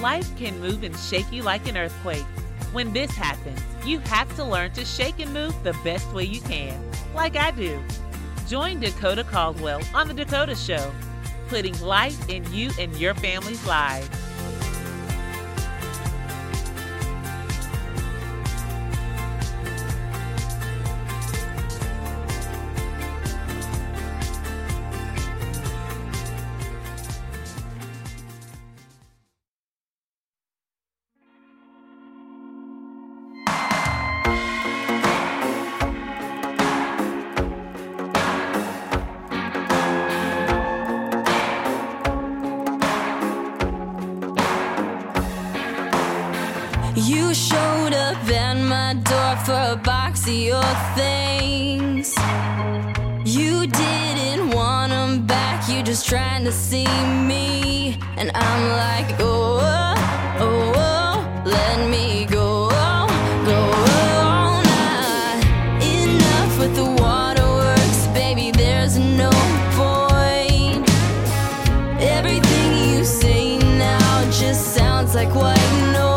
Life can move and shake you like an earthquake. When this happens, you have to learn to shake and move the best way you can, like I do. Join Dakota Caldwell on The Dakota Show, putting life in you and your family's lives. You showed up at my door for a box of your things. You didn't want them back, you just trying to see me. And I'm like, oh, oh, oh, let me go, go on. Not enough with the waterworks, baby, there's no point. Everything you say now just sounds like white noise.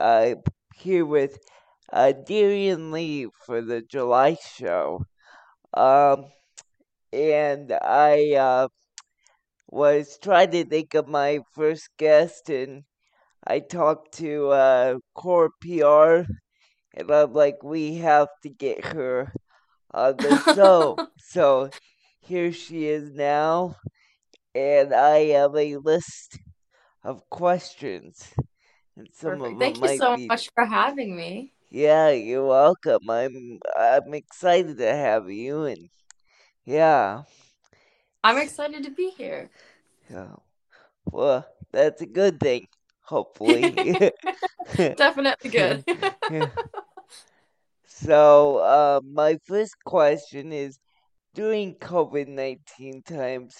I'm here with Dariann Leigh for the July show, and I was trying to think of my first guest, and I talked to Core PR, and I'm like, we have to get her on the show. So here she is now, and I have a list of questions. Thank you so much for having me. Yeah, you're welcome. I'm excited to have you, and Yeah. I'm excited to be here. Yeah. Well, that's a good thing, hopefully. Definitely good. Yeah. So, my first question is, during COVID-19 times,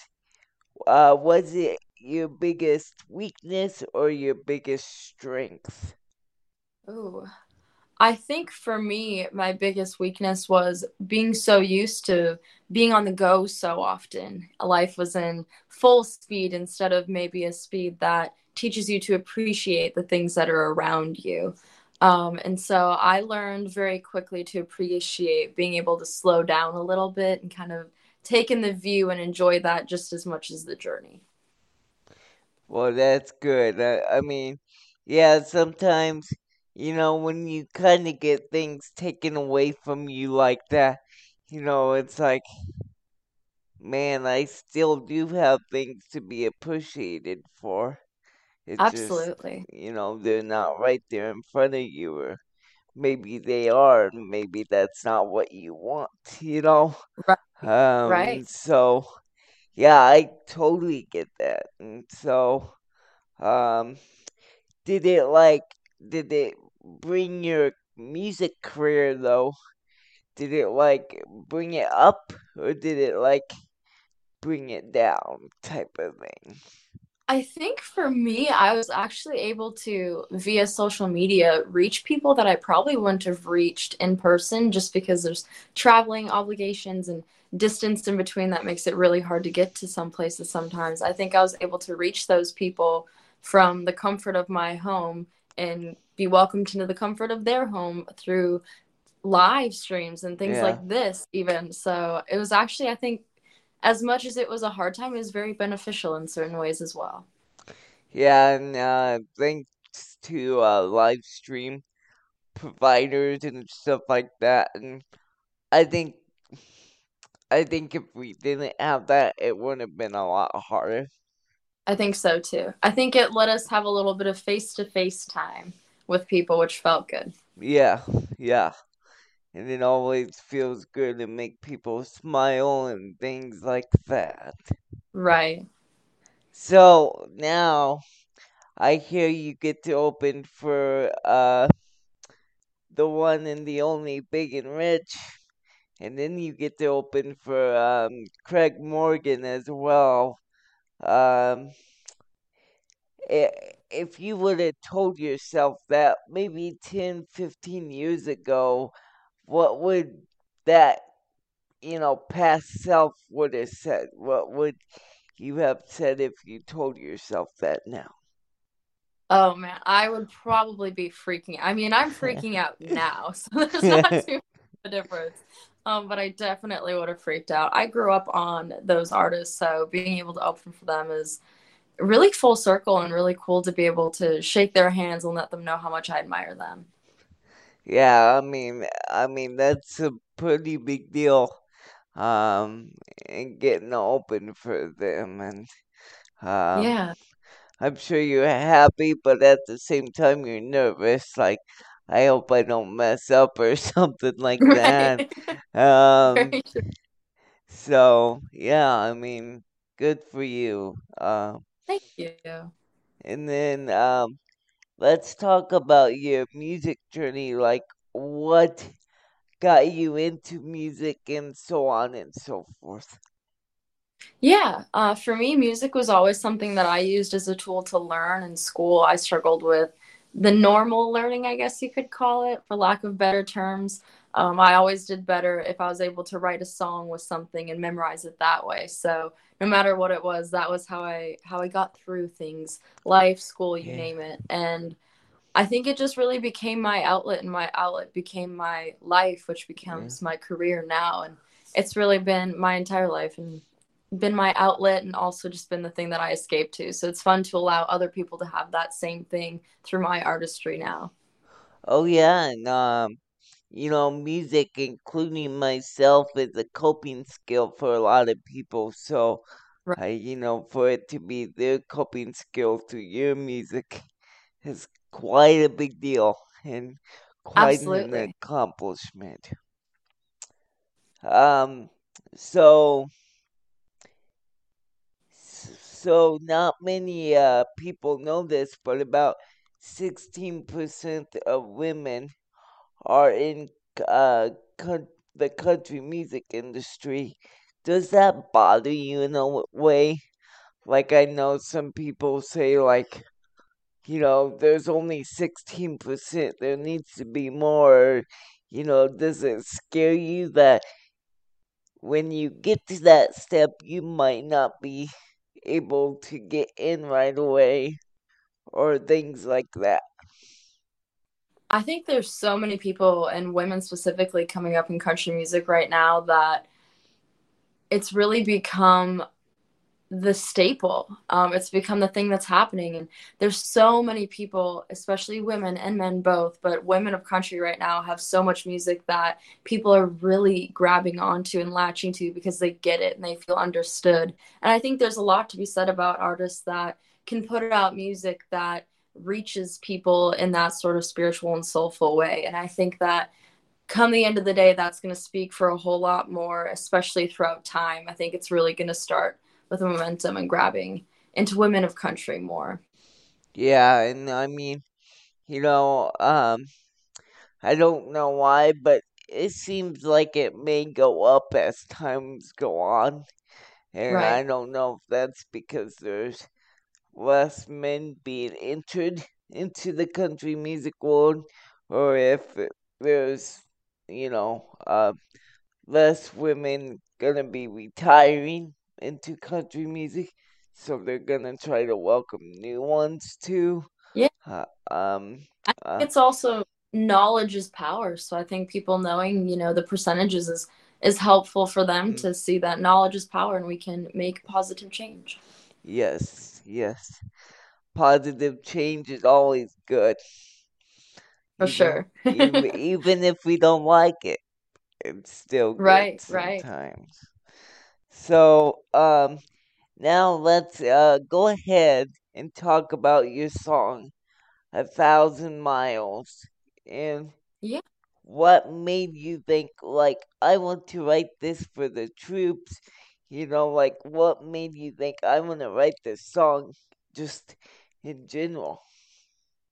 was it your biggest weakness or your biggest strength? Ooh, I think for me, my biggest weakness was being so used to being on the go so often. Life was in full speed instead of maybe a speed that teaches you to appreciate the things that are around you. And so I learned very quickly to appreciate being able to slow down a little bit and kind of take in the view and enjoy that just as much as the journey. Well, that's good. I mean, yeah, sometimes, you know, when you kind of get things taken away from you like that, you know, it's like, man, I still do have things to be appreciated for. It's absolutely. Just, you know, they're not right there in front of you, or maybe they are, and maybe that's not what you want, you know? Right. Right. So, yeah, I totally get that. And so, did it bring your music career, though? Did it, like, bring it up, or did it, like, bring it down type of thing? I think for me, I was actually able to, via social media, reach people that I probably wouldn't have reached in person, just because there's traveling obligations and distance in between that makes it really hard to get to some places sometimes. I think I was able to reach those people from the comfort of my home and be welcomed into the comfort of their home through live streams and things like this even. So it was actually, I think, as much as it was a hard time, it was very beneficial in certain ways as well. Yeah, and thanks to live stream providers and stuff like that. And I think if we didn't have that, it would have been a lot harder. I think so, too. I think it let us have a little bit of face-to-face time with people, which felt good. Yeah, yeah. And it always feels good to make people smile and things like that. Right. So now I hear you get to open for the one and the only Big and Rich. And then you get to open for Craig Morgan as well. If you would have told yourself that maybe 10, 15 years ago, what would that, you know, past self would have said? What would you have said if you told yourself that now? Oh, man, I would probably be freaking out. I mean, I'm freaking out now, so there's not too much of a difference. But I definitely would have freaked out. I grew up on those artists, so being able to open for them is really full circle and really cool to be able to shake their hands and let them know how much I admire them. Yeah, I mean that's a pretty big deal, and getting open for them, and yeah, I'm sure you're happy, but at the same time you're nervous. Like, I hope I don't mess up or something like that. Right. So yeah, I mean, good for you. Thank you. And then let's talk about your music journey, like what got you into music and so on and so forth. Yeah, for me, music was always something that I used as a tool to learn. In school, I struggled with the normal learning, I guess you could call it, for lack of better terms. I always did better if I was able to write a song with something and memorize it that way. So no matter what it was, that was how I got through things, life, school, you name it. And I think it just really became my outlet, and my outlet became my life, which becomes my career now. And it's really been my entire life and been my outlet, and also just been the thing that I escape to. So it's fun to allow other people to have that same thing through my artistry now. Oh, yeah. And, you know, music, including myself, is a coping skill for a lot of people. So, right. You know, for it to be their coping skill through your music is quite a big deal and quite an accomplishment. So not many people know this, but about 16% of women are in the country music industry. Does that bother you in a way? Like, I know some people say, like, you know, there's only 16%. There needs to be more. You know, does it scare you that when you get to that step, you might not be able to get in right away or things like that? I think there's so many people, and women specifically, coming up in country music right now that it's really become the staple. It's become the thing that's happening. And there's so many people, especially women and men both, but women of country right now have so much music that people are really grabbing onto and latching to because they get it and they feel understood. And I think there's a lot to be said about artists that can put out music that reaches people in that sort of spiritual and soulful way. And I think that come the end of the day, that's going to speak for a whole lot more, especially throughout time. I think it's really going to start with the momentum and grabbing into women of country more. Yeah, and I mean, you know, I don't know why, but it seems like it may go up as times go on. And right. I don't know if that's because there's less men being entered into the country music world, or if there's, you know, less women gonna be retiring into country music, so they're gonna try to welcome new ones too. Yeah. I think it's also knowledge is power, so I think people knowing, you know, the percentages is helpful for them to see that knowledge is power and we can make positive change. Yes. Positive change is always good. For sure. even if we don't like it, it's still good sometimes. Right. So now let's go ahead and talk about your song, A Thousand Miles. And what made you think, like, I want to write this for the troops? You know, like, what made you think, I want to write this song just in general?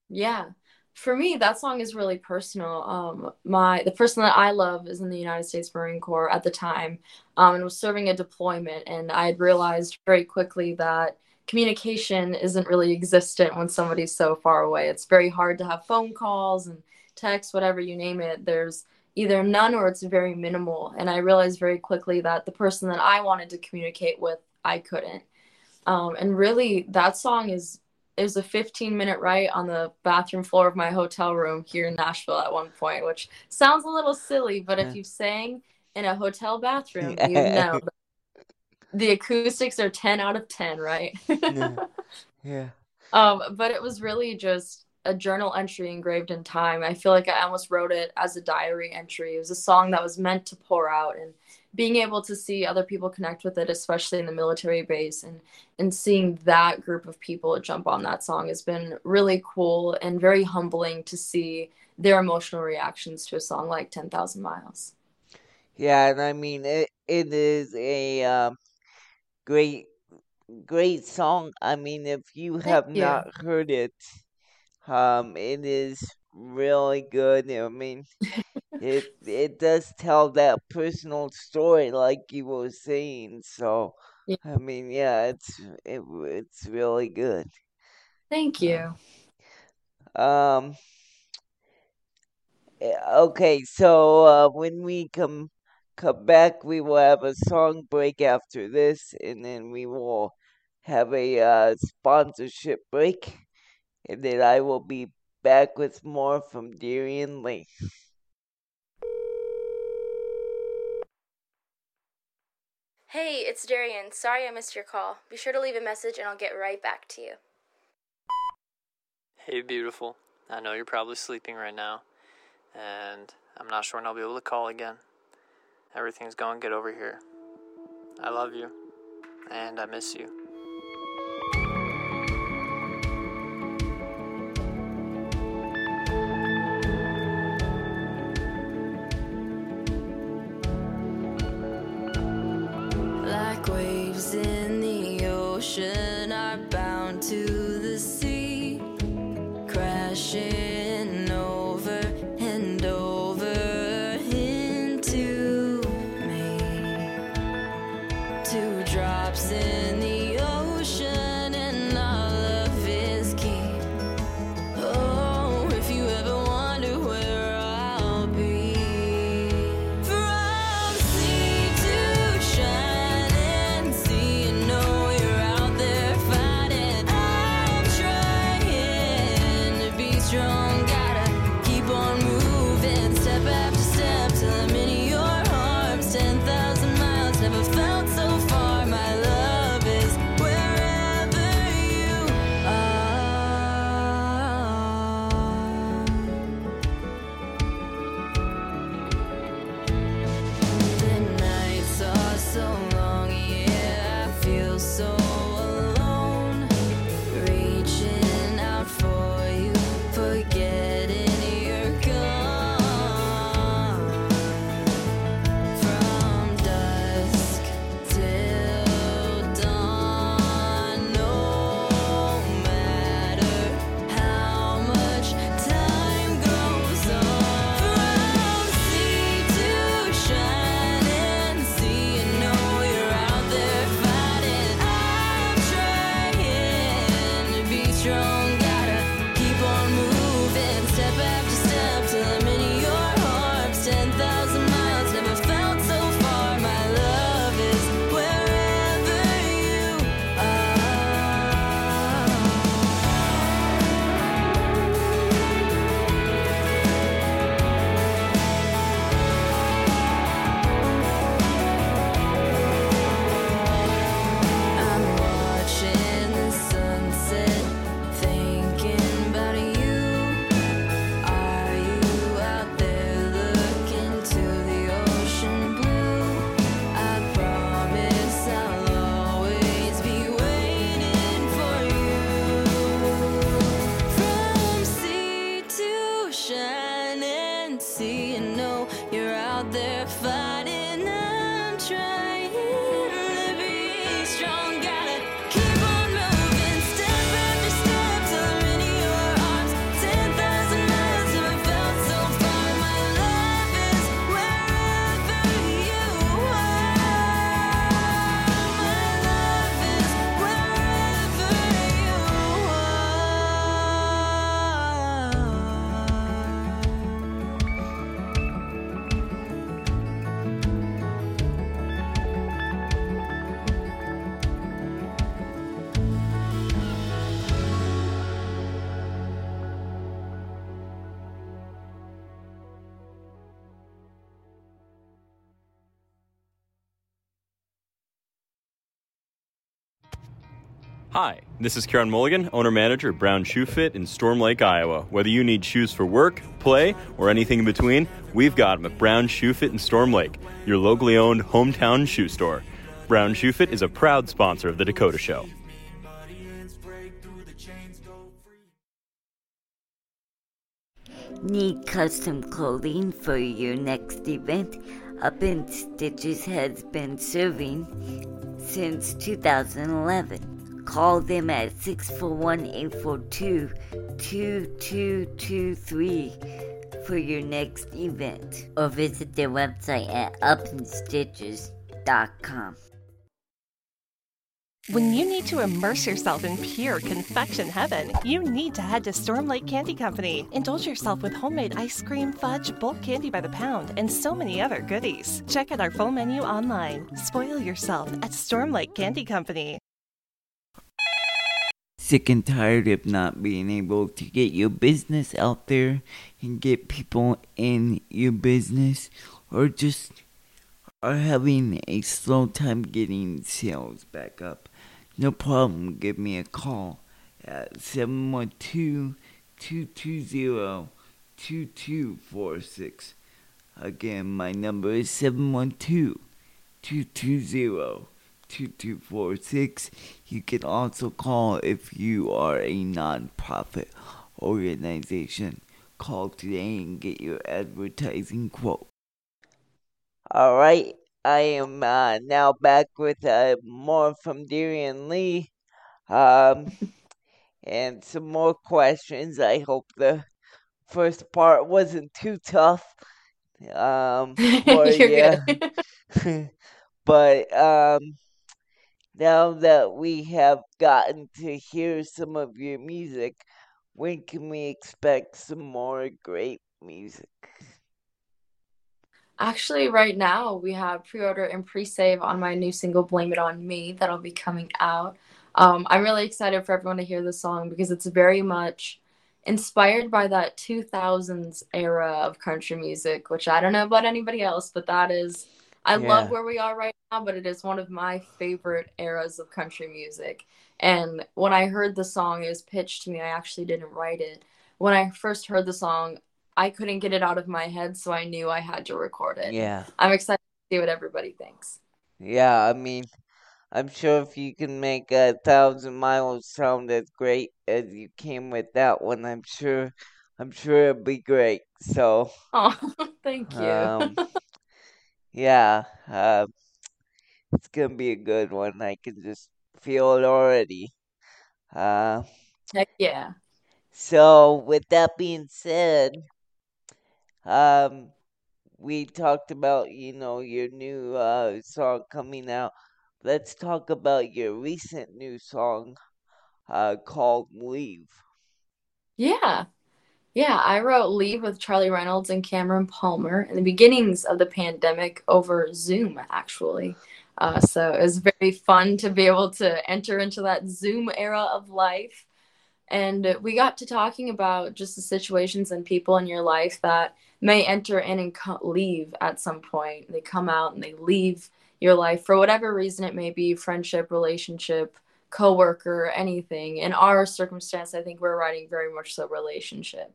Yeah. For me, that song is really personal. The person that I love is in the United States Marine Corps at the time, and was serving a deployment. And I had realized very quickly that communication isn't really existent when somebody's so far away. It's very hard to have phone calls and texts, whatever, you name it. There's either none or it's very minimal. And I realized very quickly that the person that I wanted to communicate with, I couldn't. And really, that song is... It was a 15-minute write on the bathroom floor of my hotel room here in Nashville at one point, which sounds a little silly, but if you sang in a hotel bathroom, you know the acoustics are 10 out of 10, right? Yeah. But it was really just a journal entry engraved in time. I feel like I almost wrote it as a diary entry. It was a song that was meant to pour out, and being able to see other people connect with it, especially in the military base, and seeing that group of people jump on that song has been really cool and very humbling to see their emotional reactions to a song like 10,000 Miles. Yeah, and I mean, it is a great song. I mean, if you have not heard it, it is really good. I mean... It does tell that personal story, like you were saying. So, I mean, it's really good. Thank you. Okay, so when we come back, we will have a song break after this, and then we will have a sponsorship break, and then I will be back with more from Dariann Leigh. Hey, it's Dariann. Sorry I missed your call. Be sure to leave a message and I'll get right back to you. Hey, beautiful. I know you're probably sleeping right now, and I'm not sure when I'll be able to call again. Everything's going good over here. I love you, and I miss you. drops in the ocean and all of his king. Oh, if you ever wonder where I'll be. From sea to shining sea, you know you're out there fighting. I'm trying to be strong, gotta keep on moving, step after step till I'm in your arms. 10,000 miles, never found. Hi, this is Karen Mulligan, owner-manager of Brown Shoe Fit in Storm Lake, Iowa. Whether you need shoes for work, play, or anything in between, we've got them at Brown Shoe Fit in Storm Lake, your locally owned hometown shoe store. Brown Shoe Fit is a proud sponsor of the Dakota Show. Need custom clothing for your next event? Up in Stitches has been serving since 2011. Call them at 641-842-2223 for your next event, or visit their website at upandstitches.com. When you need to immerse yourself in pure confection heaven, you need to head to Storm Lake Candy Company. Indulge yourself with homemade ice cream, fudge, bulk candy by the pound, and so many other goodies. Check out our full menu online. Spoil yourself at Storm Lake Candy Company. Sick and tired of not being able to get your business out there and get people in your business, or just are having a slow time getting sales back up? No problem. Give me a call at 712-220-2246. Again, my number is 712-220-2246. 2246. You can also call if you are a nonprofit organization. Call today and get your advertising quote. All right, I am now back with more from Dariann Leigh, and some more questions. I hope the first part wasn't too tough. For You're good. But Now that we have gotten to hear some of your music, when can we expect some more great music? Actually, right now, we have pre-order and pre-save on my new single, Blame It On Me, that'll be coming out. I'm really excited for everyone to hear the song because it's very much inspired by that 2000s era of country music, which I don't know about anybody else, but that is, I love where we are right now, but it is one of my favorite eras of country music. And when I heard the song, it was pitched to me. I actually didn't write it. When I first heard the song, I couldn't get it out of my head, so I knew I had to record it. Yeah. I'm excited to see what everybody thinks. Yeah, I mean, I'm sure if you can make A Thousand Miles sound as great as you can with that one, I'm sure it'll be great. So. Oh, thank you. Yeah, it's going to be a good one. I can just feel it already. Heck yeah. So, with that being said, we talked about, your new song coming out. Let's talk about your recent new song called Leave. Yeah. Yeah, I wrote Leave with Charlie Reynolds and Cameron Palmer in the beginnings of the pandemic over Zoom, actually. So it was very fun to be able to enter into that Zoom era of life. And we got to talking about just the situations and people in your life that may enter in and leave at some point. They come out and they leave your life for whatever reason it may be, friendship, relationship, coworker, anything. In our circumstance, I think we're writing very much so relationship.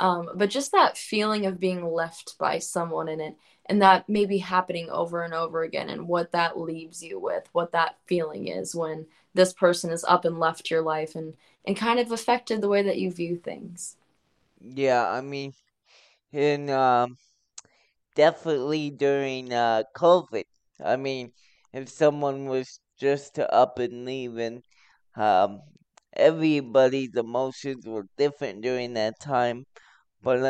But just that feeling of being left by someone in it, and that maybe happening over and over again, and what that leaves you with, what that feeling is when this person is up and left your life and kind of affected the way that you view things. Yeah, I mean, and definitely during COVID, I mean, if someone was just to up and leave, and everybody's emotions were different during that time, but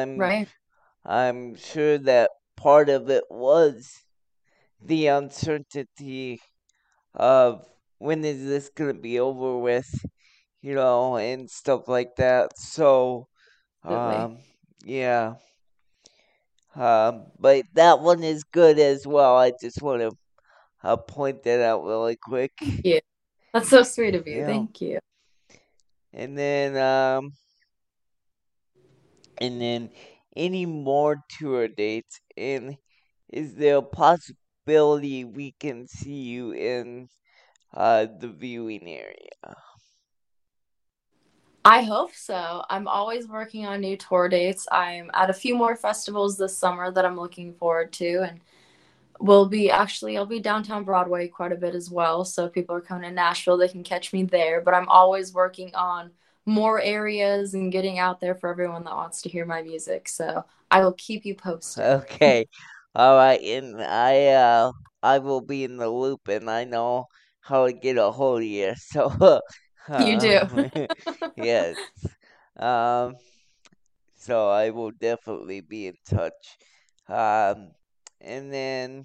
I'm sure that part of it was the uncertainty of when is this going to be over with, and stuff like that. So, yeah. But that one is good as well. I just want to point that out really quick. Yeah, that's so sweet of you. Yeah. Thank you. And then, any more tour dates? And is there a possibility we can see you in the viewing area? I hope so. I'm always working on new tour dates. I'm at a few more festivals this summer that I'm looking forward to, and I'll be downtown Broadway quite a bit as well. So if people are coming to Nashville, they can catch me there. But I'm always working on more areas and getting out there for everyone that wants to hear my music. So I will keep you posted. Okay. All right. And I will be in the loop, and I know how to get a hold of you. So you do. Yes. So I will definitely be in touch. And then,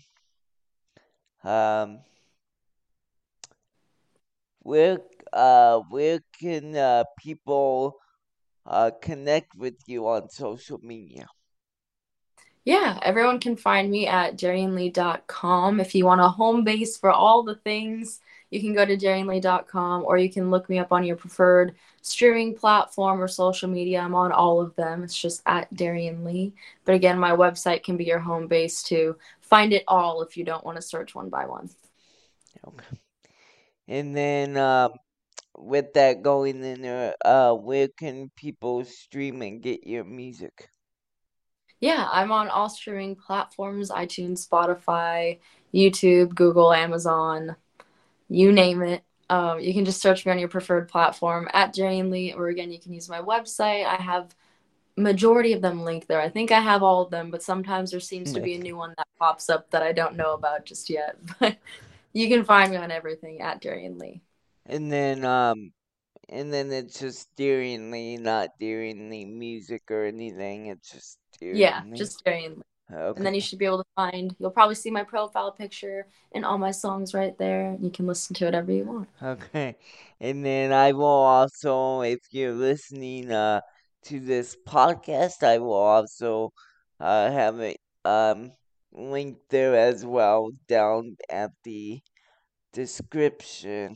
where can people connect with you on social media? Yeah, everyone can find me at DariannLeigh.com. If you want a home base for all the things, you can go to DariannLeigh.com, or you can look me up on your preferred streaming platform or social media. I'm on all of them. It's just at Dariann Leigh. But again, my website can be your home base to find it all if you don't want to search one by one. Okay. And then with that going in there, where can people stream and get your music? Yeah, I'm on all streaming platforms, iTunes, Spotify, YouTube, Google, Amazon, you name it. You can just search me on your preferred platform at Dariann Leigh, or again, you can use my website. I have majority of them linked there. I think I have all of them, but sometimes there seems to be a new one that pops up that I don't know about just yet. But you can find me on everything at Dariann Leigh. And then it's just Dariann Leigh, not Dariann Leigh Music or anything. It's just Dariann Leigh. Yeah, just Dariann Leigh. Okay. And then you should be able to find, you'll probably see my profile picture and all my songs right there. You can listen to whatever you want. Okay. And then I will also, if you're listening to this podcast, I will also have it linked there as well down at the description.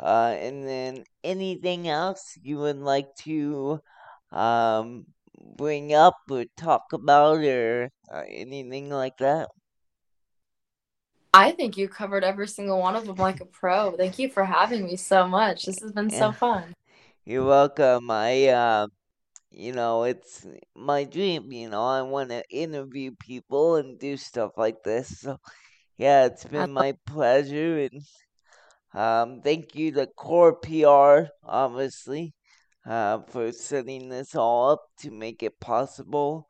And then anything else you would like to bring up or talk about or anything like that? I think you covered every single one of them like a pro. Thank you for having me so much. This has been so fun. You're welcome. I it's my dream, I want to interview people and do stuff like this. So, yeah, it's been my pleasure. And thank you to Core PR, obviously, for setting this all up to make it possible.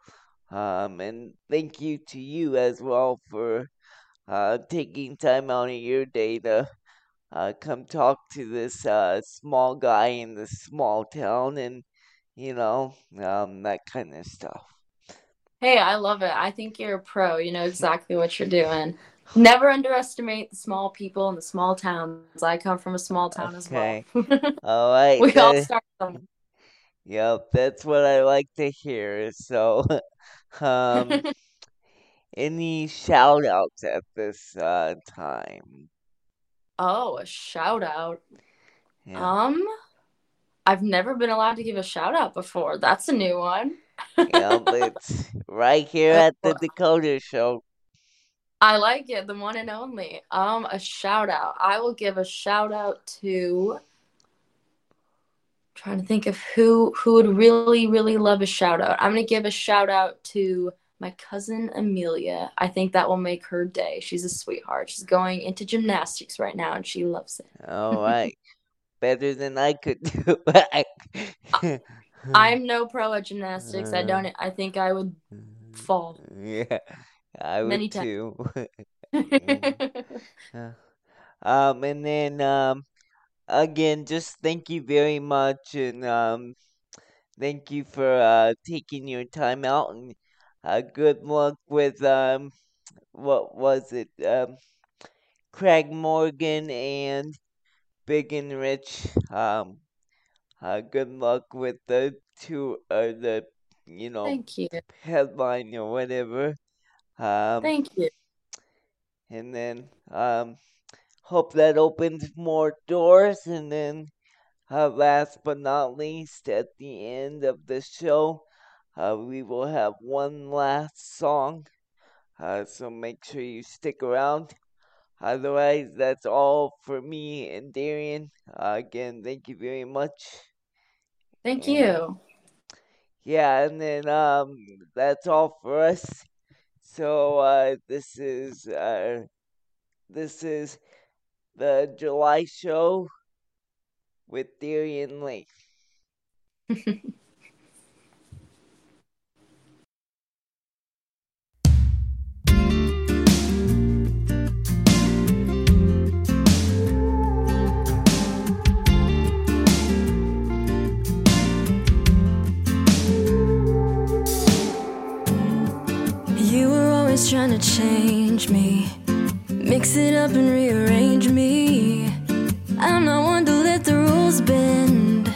And thank you to you as well for taking time out of your day to come talk to this small guy in this small town and, that kind of stuff. Hey, I love it. I think you're a pro. You know exactly what you're doing. Never underestimate the small people in the small towns. I come from a small town as well. All right. We all start somewhere. Yep, that's what I like to hear. So, any shout outs at this time? Oh, a shout out. Yeah. I've never been allowed to give a shout out before. That's a new one. Yeah, it's right here at the Dakota Show. I like it, the one and only. A shout out. I will give a shout out to, I'm trying to think of who would really, really love a shout out. I'm going to give a shout out to my cousin Amelia. I think that will make her day. She's a sweetheart. She's going into gymnastics right now and she loves it. All right. Better than I could do. I'm no pro at gymnastics. I think I would fall. Yeah. I would many too. And then again, just thank you very much, and thank you for taking your time out, and good luck with what was it, Craig Morgan and Big and Rich. Good luck with the two or the thank you. Headline or whatever. Thank you. And then hope that opens more doors. And then last but not least, at the end of the show, we will have one last song. So make sure you stick around. Otherwise, that's all for me and Dariann. Again, thank you very much. Thank you. Yeah, and then that's all for us. So this is the July show with Dariann Leigh. Trying to change me, mix it up and rearrange me. I'm not one to let the rules bend.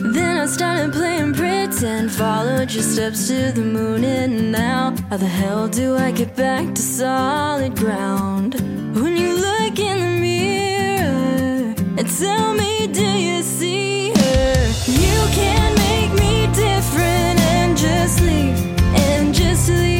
Then I started playing pretend, followed your steps to the moon, and now how the hell do I get back to solid ground? When you look in the mirror and tell me, do you see her? You can make me different and just leave, and just leave.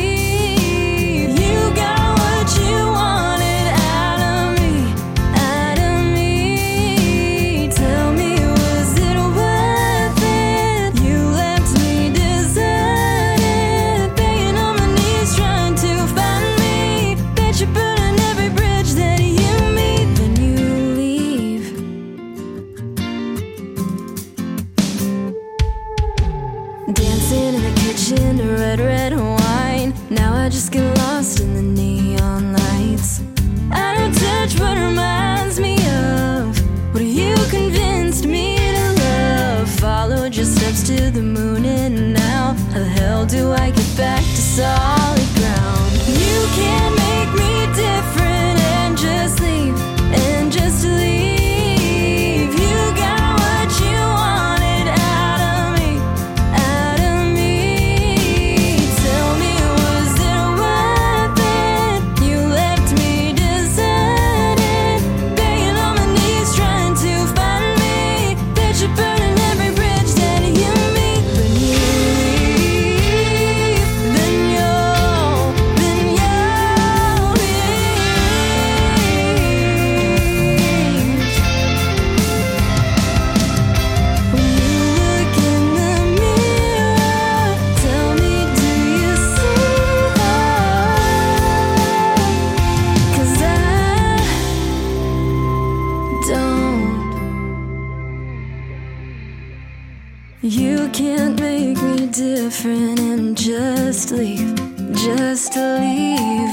You can't make me different and just leave, just leave.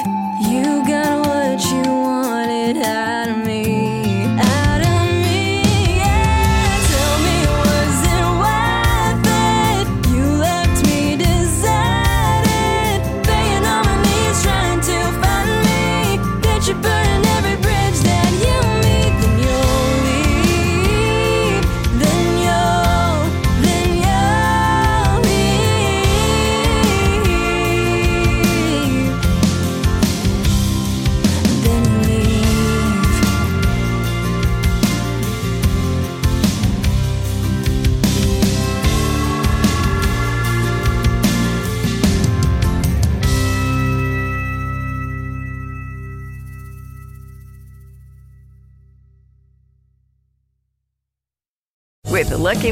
You got what you wanted out of me. With the Lucky